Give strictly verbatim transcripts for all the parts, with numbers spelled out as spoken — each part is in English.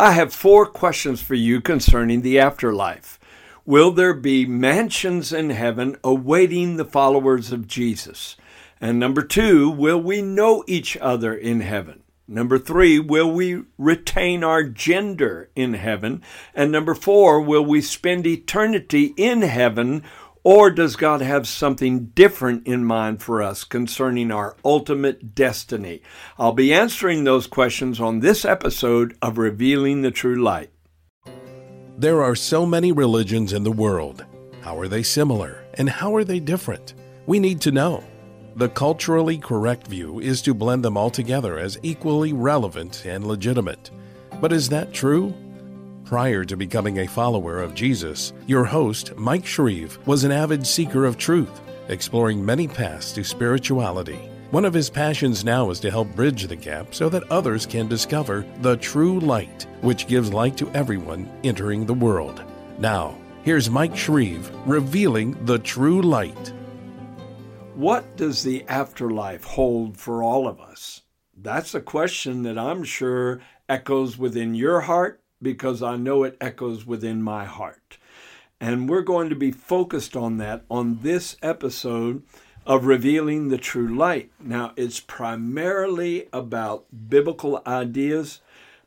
I have four questions for you concerning the afterlife. Will there be mansions in heaven awaiting the followers of Jesus? And number two, will we know each other in heaven? Number three, will we retain our gender in heaven? And number four, will we spend eternity in heaven, or does God have something different in mind for us concerning our ultimate destiny? I'll be answering those questions on this episode of Revealing the True Light. There are so many religions in the world. How are they similar, and how are they different? We need to know. The culturally correct view is to blend them all together as equally relevant and legitimate. But is that true? Prior to becoming a follower of Jesus, your host, Mike Shreve, was an avid seeker of truth, exploring many paths to spirituality. One of his passions now is to help bridge the gap so that others can discover the true light, which gives light to everyone entering the world. Now, here's Mike Shreve revealing the true light. What does the afterlife hold for all of us? That's a question that I'm sure echoes within your heart, because I know it echoes within my heart. And we're going to be focused on that on this episode of Revealing the True Light. Now, it's primarily about biblical ideas,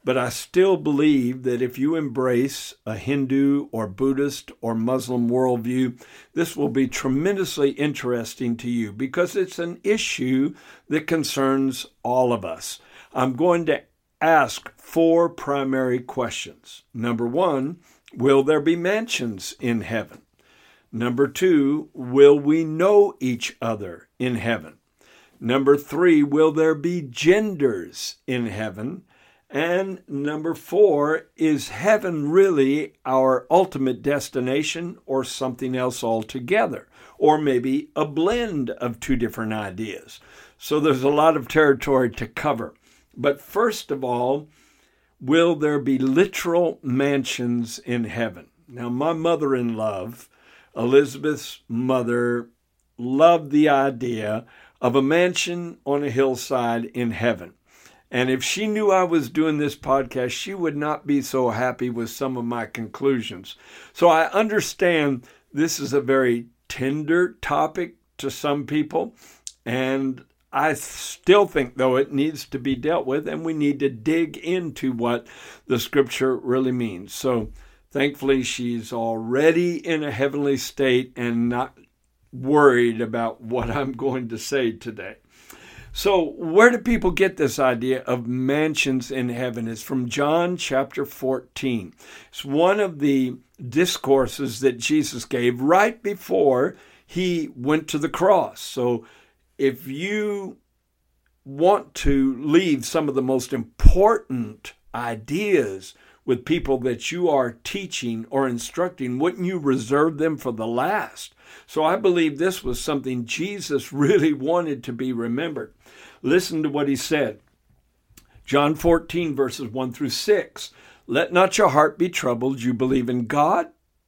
but I still believe that if you embrace a Hindu or Buddhist or Muslim worldview, this will be tremendously interesting to you because it's an issue that concerns all of us. I'm going to ask four primary questions. Number one, will there be mansions in heaven? Number two, will we know each other in heaven? Number three, will there be genders in heaven? And number four, is heaven really our ultimate destination or something else altogether? Or maybe a blend of two different ideas. So there's a lot of territory to cover. But first of all, will there be literal mansions in heaven? Now, my mother-in-law, Elizabeth's mother, loved the idea of a mansion on a hillside in heaven. And if she knew I was doing this podcast, she would not be so happy with some of my conclusions. So I understand this is a very tender topic to some people. And I still think, though, it needs to be dealt with. And we need to dig into what the scripture really means. So thankfully, she's already in a heavenly state and not worried about what I'm going to say today. So where do people get this idea of mansions in heaven? It's from John chapter fourteen. It's one of the discourses that Jesus gave right before he went to the cross. So if you want to leave some of the most important ideas with people that you are teaching or instructing, wouldn't you reserve them for the last? So I believe this was something Jesus really wanted to be remembered. Listen to what he said. John fourteen, verses one through six. Let not your heart be troubled. You believe in God,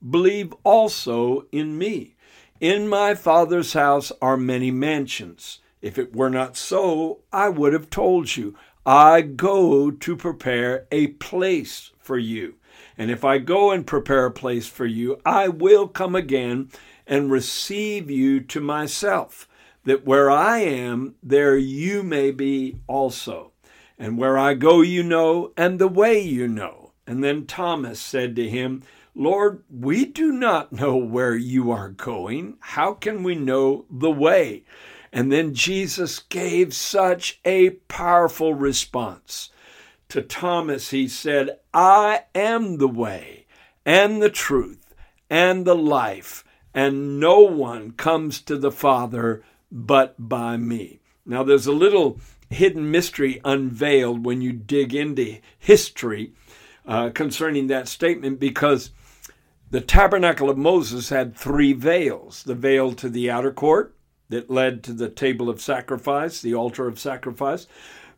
believe also in me. In my Father's house are many mansions. If it were not so, I would have told you. I go to prepare a place for you. And if I go and prepare a place for you, I will come again and receive you to myself, that where I am, there you may be also. And where I go, you know, and the way you know. And then Thomas said to him, Lord, we do not know where you are going. How can we know the way? And then Jesus gave such a powerful response. To Thomas, he said, I am the way and the truth and the life, and no one comes to the Father but by me. Now, there's a little hidden mystery unveiled when you dig into history uh, concerning that statement, because the tabernacle of Moses had three veils. The veil to the outer court that led to the table of sacrifice, the altar of sacrifice,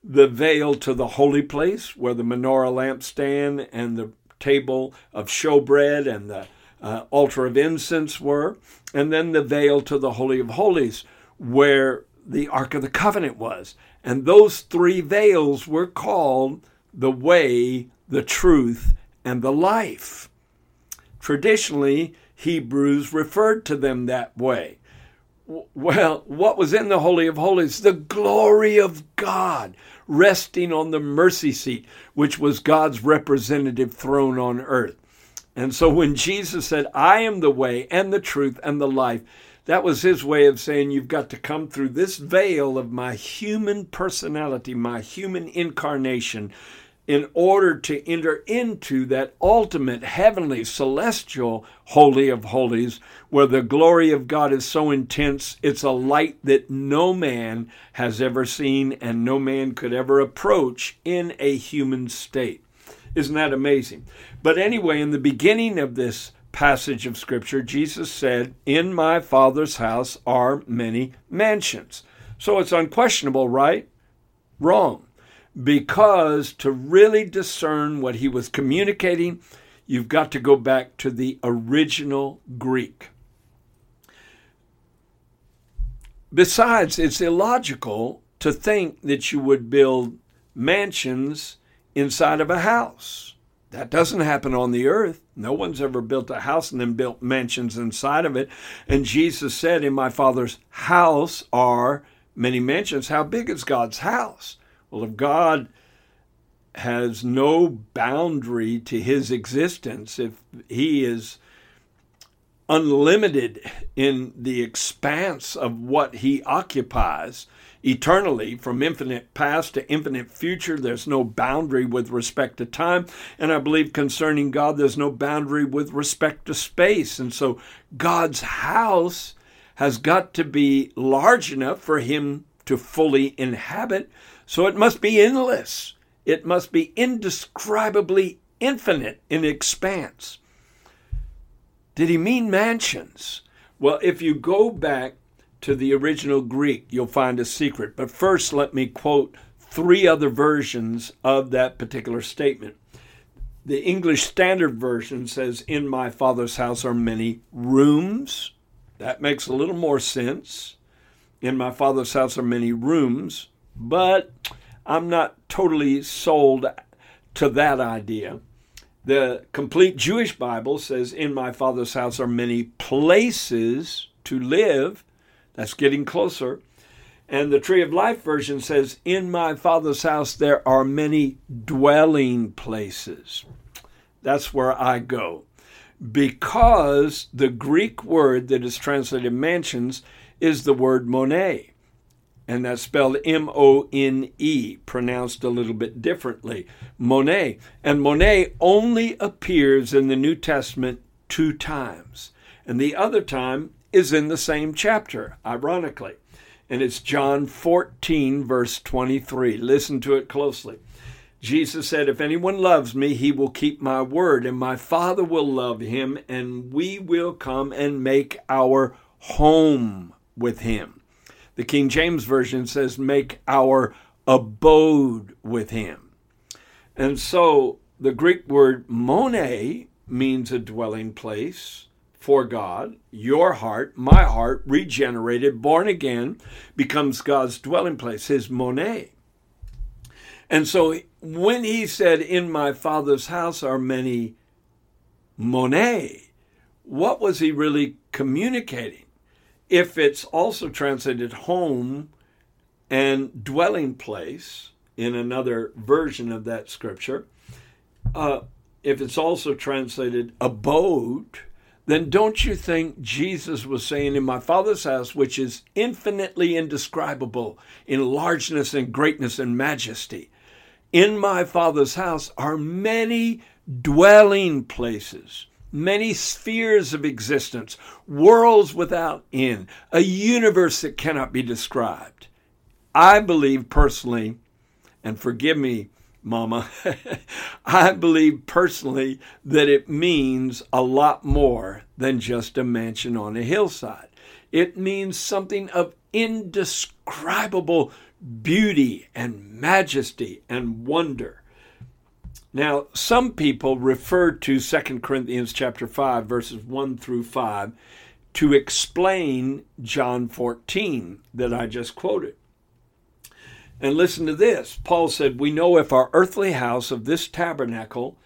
the veil to the holy place where the menorah lampstand and the table of showbread and the Uh, altar of incense were, and then the veil to the Holy of Holies, where the Ark of the Covenant was. And those three veils were called the way, the truth, and the life. Traditionally, Hebrews referred to them that way. Well, what was in the Holy of Holies? The glory of God resting on the mercy seat, which was God's representative throne on earth. And so when Jesus said, I am the way and the truth and the life, that was his way of saying, you've got to come through this veil of my human personality, my human incarnation, in order to enter into that ultimate heavenly celestial Holy of Holies, where the glory of God is so intense, it's a light that no man has ever seen and no man could ever approach in a human state. Isn't that amazing? But anyway, in the beginning of this passage of Scripture, Jesus said, in my Father's house are many mansions. So it's unquestionable, right? Wrong. Because to really discern what he was communicating, you've got to go back to the original Greek. Besides, it's illogical to think that you would build mansions inside of a house. That doesn't happen on the earth. No one's ever built a house and then built mansions inside of it. And Jesus said, in my Father's house are many mansions. How big is God's house? Well, if God has no boundary to his existence, if he is unlimited in the expanse of what he occupies eternally, from infinite past to infinite future, there's no boundary with respect to time. And I believe concerning God, there's no boundary with respect to space. And so God's house has got to be large enough for him to fully inhabit. So it must be endless. It must be indescribably infinite in expanse. Did he mean mansions? Well, if you go back to the original Greek, you'll find a secret. But first, let me quote three other versions of that particular statement. The English Standard Version says, in my Father's house are many rooms. That makes a little more sense. In my Father's house are many rooms. But I'm not totally sold to that idea. The Complete Jewish Bible says, in my Father's house are many places to live. That's getting closer. And the Tree of Life version says, in my Father's house there are many dwelling places. That's where I go. Because the Greek word that is translated mansions is the word monē. And that's spelled M O N E, pronounced a little bit differently, monē. And monē only appears in the New Testament two times. And the other time is in the same chapter, ironically. And it's John fourteen, verse twenty-three. Listen to it closely. Jesus said, if anyone loves me, he will keep my word, and my Father will love him, and we will come and make our home with him. The King James Version says, make our abode with him. And so the Greek word monē means a dwelling place for God. Your heart, my heart, regenerated, born again, becomes God's dwelling place, his monē. And so when he said, in my Father's house are many monē, what was he really communicating? If it's also translated home and dwelling place in another version of that scripture, uh, if it's also translated abode, then don't you think Jesus was saying, in my Father's house, which is infinitely indescribable in largeness and greatness and majesty, in my Father's house are many dwelling places. Many spheres of existence, worlds without end, a universe that cannot be described. I believe personally, and forgive me, Mama, I believe personally that it means a lot more than just a mansion on a hillside. It means something of indescribable beauty and majesty and wonder. Now, some people refer to Second Corinthians chapter five, verses one through five, to explain John fourteen that I just quoted. And listen to this. Paul said, we know if our earthly house of this tabernacle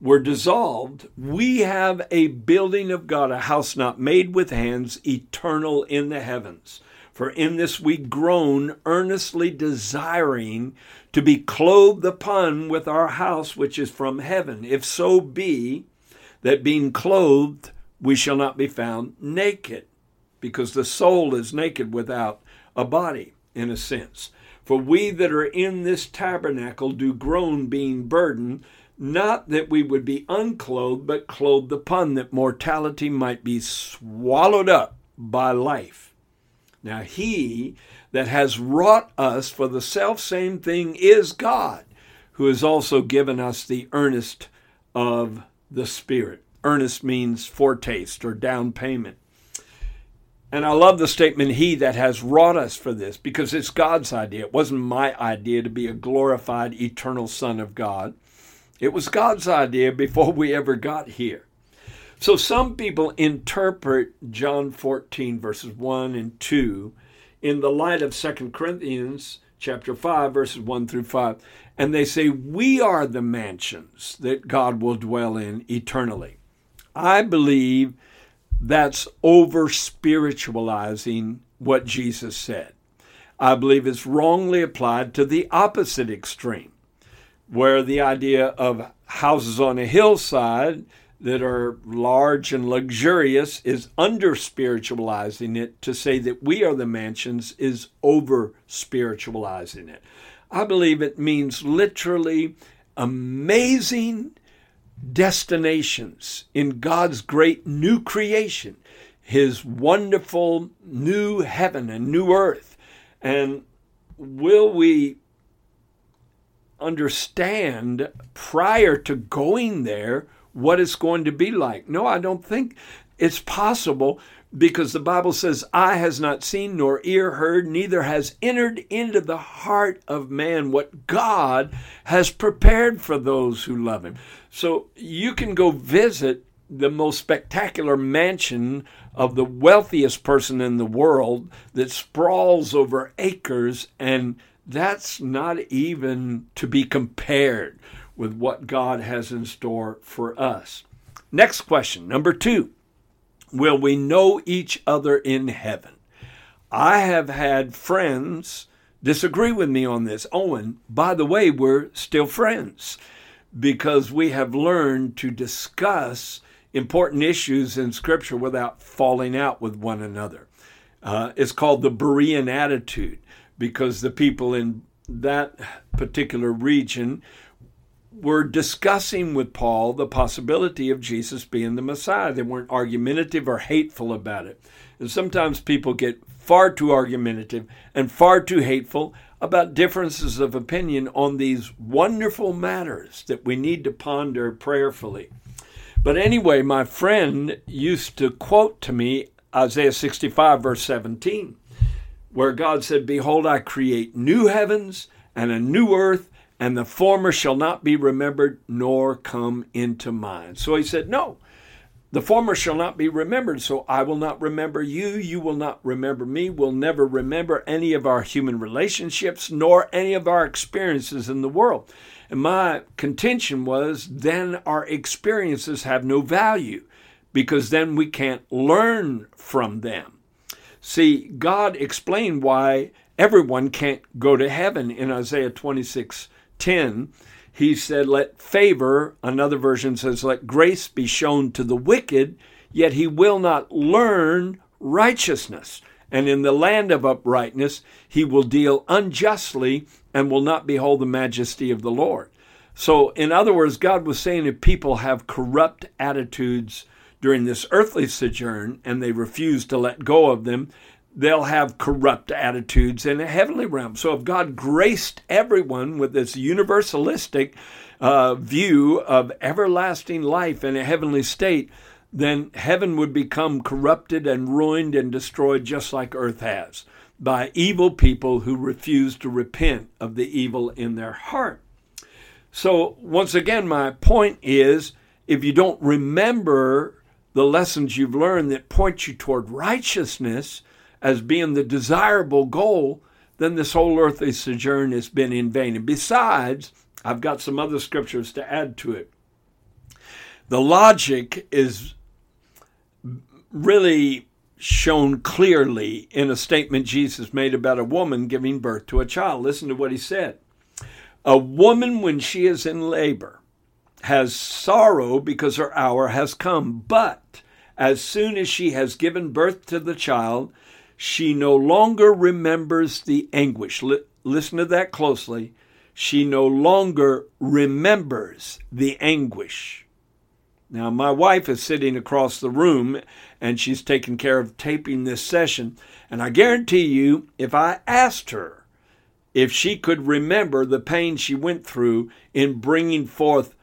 were dissolved, we have a building of God, a house not made with hands, eternal in the heavens. For in this we groan, earnestly desiring to be clothed upon with our house which is from heaven. If so be that being clothed, we shall not be found naked, because the soul is naked without a body, in a sense. For we that are in this tabernacle do groan, being burdened, not that we would be unclothed, but clothed upon, that mortality might be swallowed up by life. Now he that has wrought us for the selfsame thing is God, who has also given us the earnest of the Spirit. Earnest means foretaste or down payment. And I love the statement, he that has wrought us for this, because it's God's idea. It wasn't my idea to be a glorified eternal Son of God. It was God's idea before we ever got here. So some people interpret John fourteen, verses one and two in the light of Second Corinthians chapter five, verses one through five, and they say, we are the mansions that God will dwell in eternally. I believe that's over-spiritualizing what Jesus said. I believe it's wrongly applied to the opposite extreme, where the idea of houses on a hillside that are large and luxurious is under-spiritualizing it. To say that we are the mansions is over-spiritualizing it. I believe it means literally amazing destinations in God's great new creation, His wonderful new heaven and new earth. And will we understand prior to going there what it's going to be like? No, I don't think it's possible, because the Bible says, eye has not seen nor ear heard, neither has entered into the heart of man what God has prepared for those who love Him. So you can go visit the most spectacular mansion of the wealthiest person in the world that sprawls over acres, and that's not even to be compared with what God has in store for us. Next question, number two. Will we know each other in heaven? I have had friends disagree with me on this. Oh, and by the way, we're still friends, because we have learned to discuss important issues in Scripture without falling out with one another. Uh, it's called the Berean attitude, because the people in that particular region were discussing with Paul the possibility of Jesus being the Messiah. They weren't argumentative or hateful about it. And sometimes people get far too argumentative and far too hateful about differences of opinion on these wonderful matters that we need to ponder prayerfully. But anyway, my friend used to quote to me Isaiah sixty-five, verse seventeen, where God said, behold, I create new heavens and a new earth, and the former shall not be remembered nor come into mind. So he said, no, the former shall not be remembered. So I will not remember you. You will not remember me. We'll never remember any of our human relationships nor any of our experiences in the world. And my contention was, then our experiences have no value, because then we can't learn from them. See, God explained why everyone can't go to heaven in Isaiah twenty-six ten, he said, let favor, another version says, let grace be shown to the wicked, yet he will not learn righteousness. And in the land of uprightness, he will deal unjustly and will not behold the majesty of the Lord. So in other words, God was saying, if people have corrupt attitudes during this earthly sojourn and they refuse to let go of them, they'll have corrupt attitudes in a heavenly realm. So if God graced everyone with this universalistic uh, view of everlasting life in a heavenly state, then heaven would become corrupted and ruined and destroyed just like earth has by evil people who refuse to repent of the evil in their heart. So once again, my point is, if you don't remember the lessons you've learned that point you toward righteousness as being the desirable goal, then this whole earthly sojourn has been in vain. And besides, I've got some other scriptures to add to it. The logic is really shown clearly in a statement Jesus made about a woman giving birth to a child. Listen to what he said. A woman, when she is in labor, has sorrow because her hour has come. But as soon as she has given birth to the child, she no longer remembers the anguish. L- listen to that closely. She no longer remembers the anguish. Now, my wife is sitting across the room, and she's taking care of taping this session. And I guarantee you, if I asked her if she could remember the pain she went through in bringing forth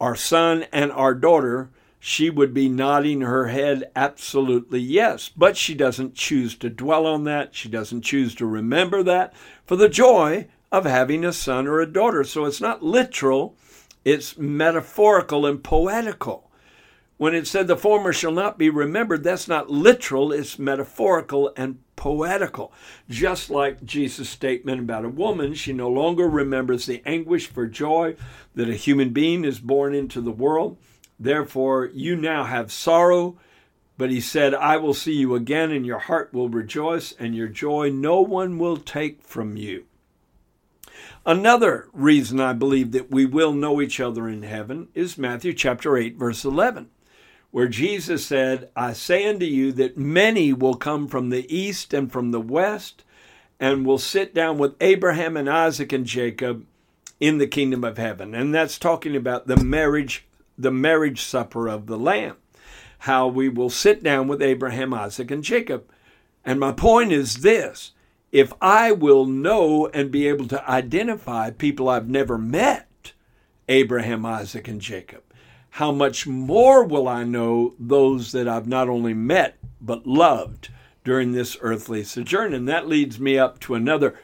our son and our daughter, she would be nodding her head absolutely yes. But she doesn't choose to dwell on that. She doesn't choose to remember that for the joy of having a son or a daughter. So it's not literal. It's metaphorical and poetical. When it said the former shall not be remembered, that's not literal. It's metaphorical and poetical. Just like Jesus' statement about a woman, she no longer remembers the anguish for joy that a human being is born into the world. Therefore, you now have sorrow, but he said, I will see you again, and your heart will rejoice, and your joy no one will take from you. Another reason I believe that we will know each other in heaven is Matthew chapter eight, verse eleven, where Jesus said, I say unto you that many will come from the east and from the west, and will sit down with Abraham and Isaac and Jacob in the kingdom of heaven. And that's talking about the marriage the marriage supper of the Lamb, how we will sit down with Abraham, Isaac, and Jacob. And my point is this, if I will know and be able to identify people I've never met, Abraham, Isaac, and Jacob, how much more will I know those that I've not only met, but loved during this earthly sojourn? And that leads me up to another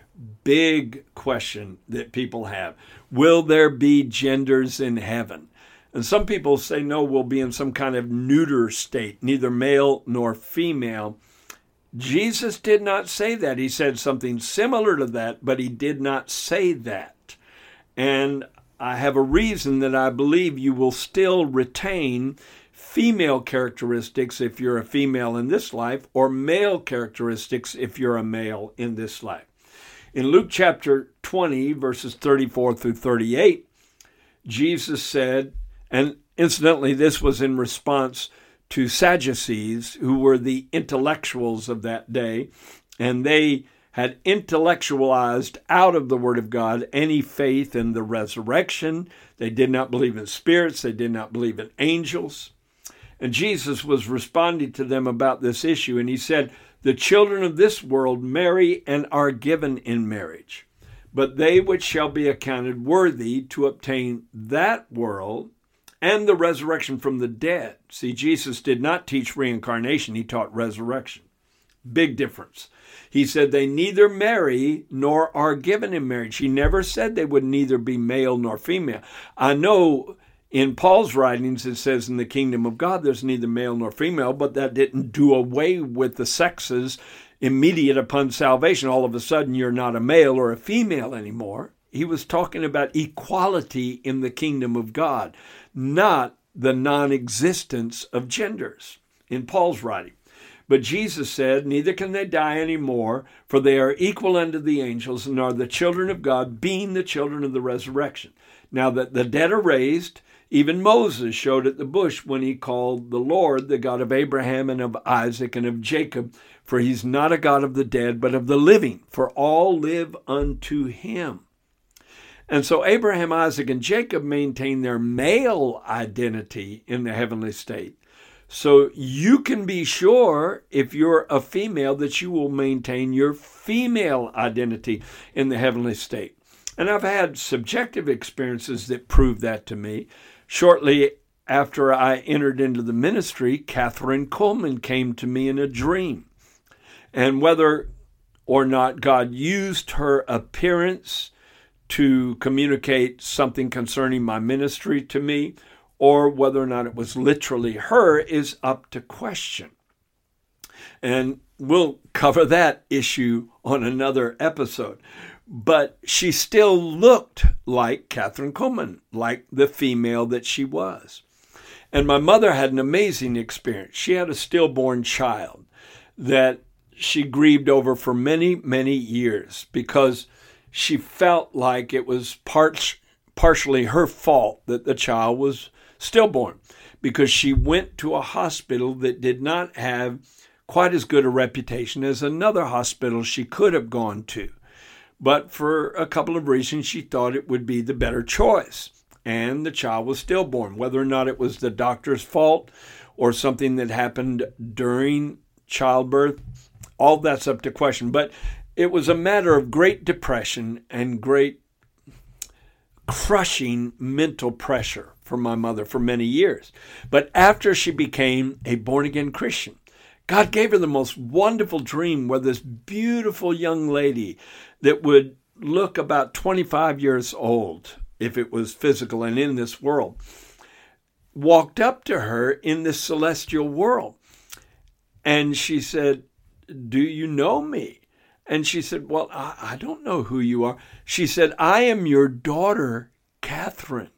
big question that people have. Will there be genders in heaven? And some people say, no, we'll be in some kind of neuter state, neither male nor female. Jesus did not say that. He said something similar to that, but he did not say that. And I have a reason that I believe you will still retain female characteristics if you're a female in this life, or male characteristics if you're a male in this life. In Luke chapter twenty, verses thirty-four through thirty-eight, Jesus said, and incidentally, this was in response to Sadducees, who were the intellectuals of that day, and they had intellectualized out of the Word of God any faith in the resurrection. They did not believe in spirits. They did not believe in angels. And Jesus was responding to them about this issue, and he said, the children of this world marry and are given in marriage, but they which shall be accounted worthy to obtain that world and the resurrection from the dead. See, Jesus did not teach reincarnation. He taught resurrection. Big difference. He said they neither marry nor are given in marriage. He never said they would neither be male nor female. I know in Paul's writings it says in the kingdom of God there's neither male nor female, but that didn't do away with the sexes immediate upon salvation. All of a sudden you're not a male or a female anymore. He was talking about equality in the kingdom of God, not the non-existence of genders in Paul's writing. But Jesus said, neither can they die any more, for they are equal unto the angels and are the children of God, being the children of the resurrection. Now that the dead are raised, even Moses showed at the bush when he called the Lord, the God of Abraham and of Isaac and of Jacob, for he's not a God of the dead, but of the living, for all live unto him. And so Abraham, Isaac, and Jacob maintain their male identity in the heavenly state. So you can be sure, if you're a female, that you will maintain your female identity in the heavenly state. And I've had subjective experiences that prove that to me. Shortly after I entered into the ministry, Catherine Coleman came to me in a dream. And whether or not God used her appearance to communicate something concerning my ministry to me, or whether or not it was literally her, is up to question. And we'll cover that issue on another episode. But she still looked like Catherine Coleman, like the female that she was. And my mother had an amazing experience. She had a stillborn child that she grieved over for many, many years because she felt like it was part, partially her fault that the child was stillborn, because she went to a hospital that did not have quite as good a reputation as another hospital she could have gone to. But for a couple of reasons, she thought it would be the better choice. And the child was stillborn. Whether or not it was the doctor's fault or something that happened during childbirth, all that's up to question. But it was a matter of great depression and great crushing mental pressure for my mother for many years. But after she became a born-again Christian, God gave her the most wonderful dream where this beautiful young lady that would look about twenty-five years old, if it was physical and in this world, walked up to her in this celestial world. And she said, "Do you know me?" And she said, "Well, I, I don't know who you are." She said, "I am your daughter, Catherine.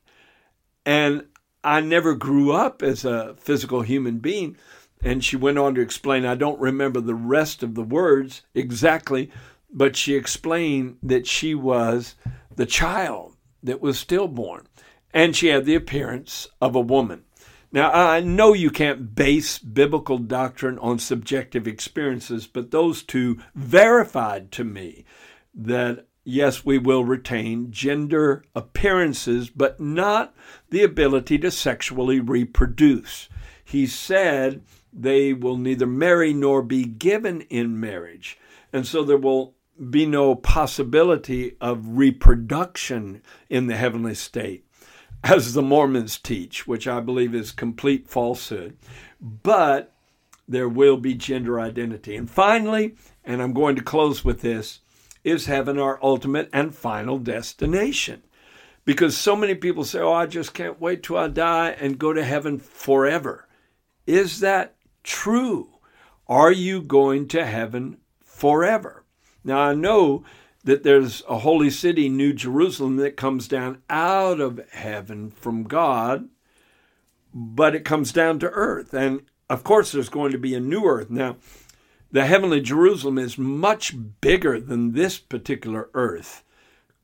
And I never grew up as a physical human being." And she went on to explain, I don't remember the rest of the words exactly, but she explained that she was the child that was stillborn, and she had the appearance of a woman. Now, I know you can't base biblical doctrine on subjective experiences, but those two verified to me that, yes, we will retain gender appearances, but not the ability to sexually reproduce. He said they will neither marry nor be given in marriage. And so there will be no possibility of reproduction in the heavenly state, as the Mormons teach, which I believe is complete falsehood. But there will be gender identity. And finally, and I'm going to close with this, is heaven our ultimate and final destination? Because so many people say, "Oh, I just can't wait till I die and go to heaven forever." Is that true? Are you going to heaven forever? Now, I know that there's a holy city, New Jerusalem, that comes down out of heaven from God, but it comes down to earth. And, of course, there's going to be a new earth. Now, the heavenly Jerusalem is much bigger than this particular earth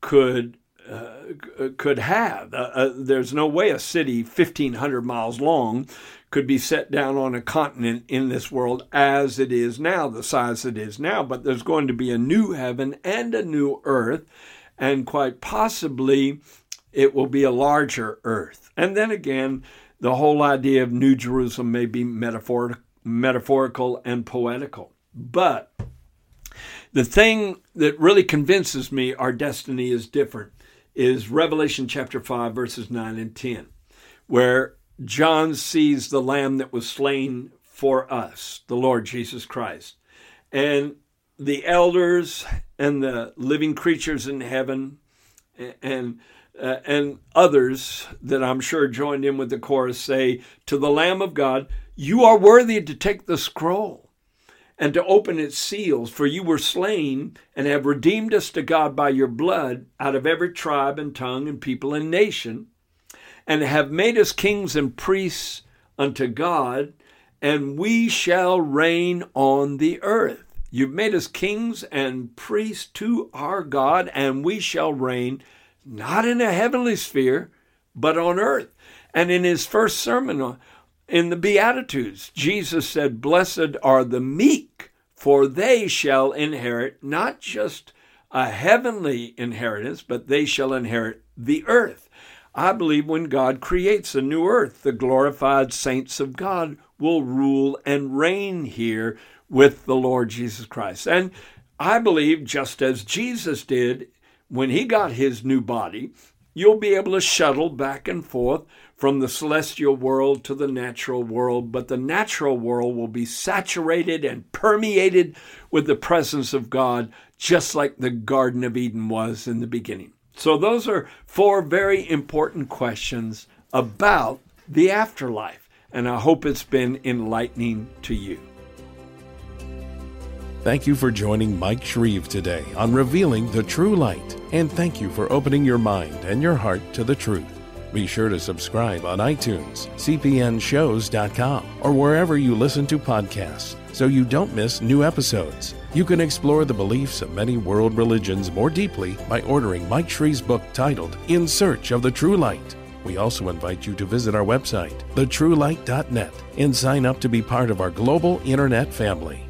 could uh, could have. Uh, uh, there's no way a city fifteen hundred miles long could be set down on a continent in this world as it is now, the size it is now. But there's going to be a new heaven and a new earth, and quite possibly it will be a larger earth. And then again, the whole idea of New Jerusalem may be metaphor- metaphorical and poetical. But the thing that really convinces me our destiny is different is Revelation chapter five, verses nine and ten, where John sees the Lamb that was slain for us, the Lord Jesus Christ. And the elders and the living creatures in heaven and uh, and others that I'm sure joined in with the chorus say, "To the Lamb of God, you are worthy to take the scroll and to open its seals, for you were slain and have redeemed us to God by your blood out of every tribe and tongue and people and nation, and have made us kings and priests unto God, and we shall reign on the earth." You've made us kings and priests to our God, and we shall reign not in a heavenly sphere, but on earth. And in his first sermon in the Beatitudes, Jesus said, "Blessed are the meek, for they shall inherit not just a heavenly inheritance, but they shall inherit the earth." I believe when God creates a new earth, the glorified saints of God will rule and reign here with the Lord Jesus Christ. And I believe, just as Jesus did when he got his new body, you'll be able to shuttle back and forth from the celestial world to the natural world, but the natural world will be saturated and permeated with the presence of God, just like the Garden of Eden was in the beginning. So those are four very important questions about the afterlife, and I hope it's been enlightening to you. Thank you for joining Mike Shreve today on Revealing the True Light, and thank you for opening your mind and your heart to the truth. Be sure to subscribe on iTunes, c p n shows dot com, or wherever you listen to podcasts so you don't miss new episodes. You can explore the beliefs of many world religions more deeply by ordering Mike Shreve's book titled In Search of the True Light. We also invite you to visit our website, the true light dot net, and sign up to be part of our global internet family.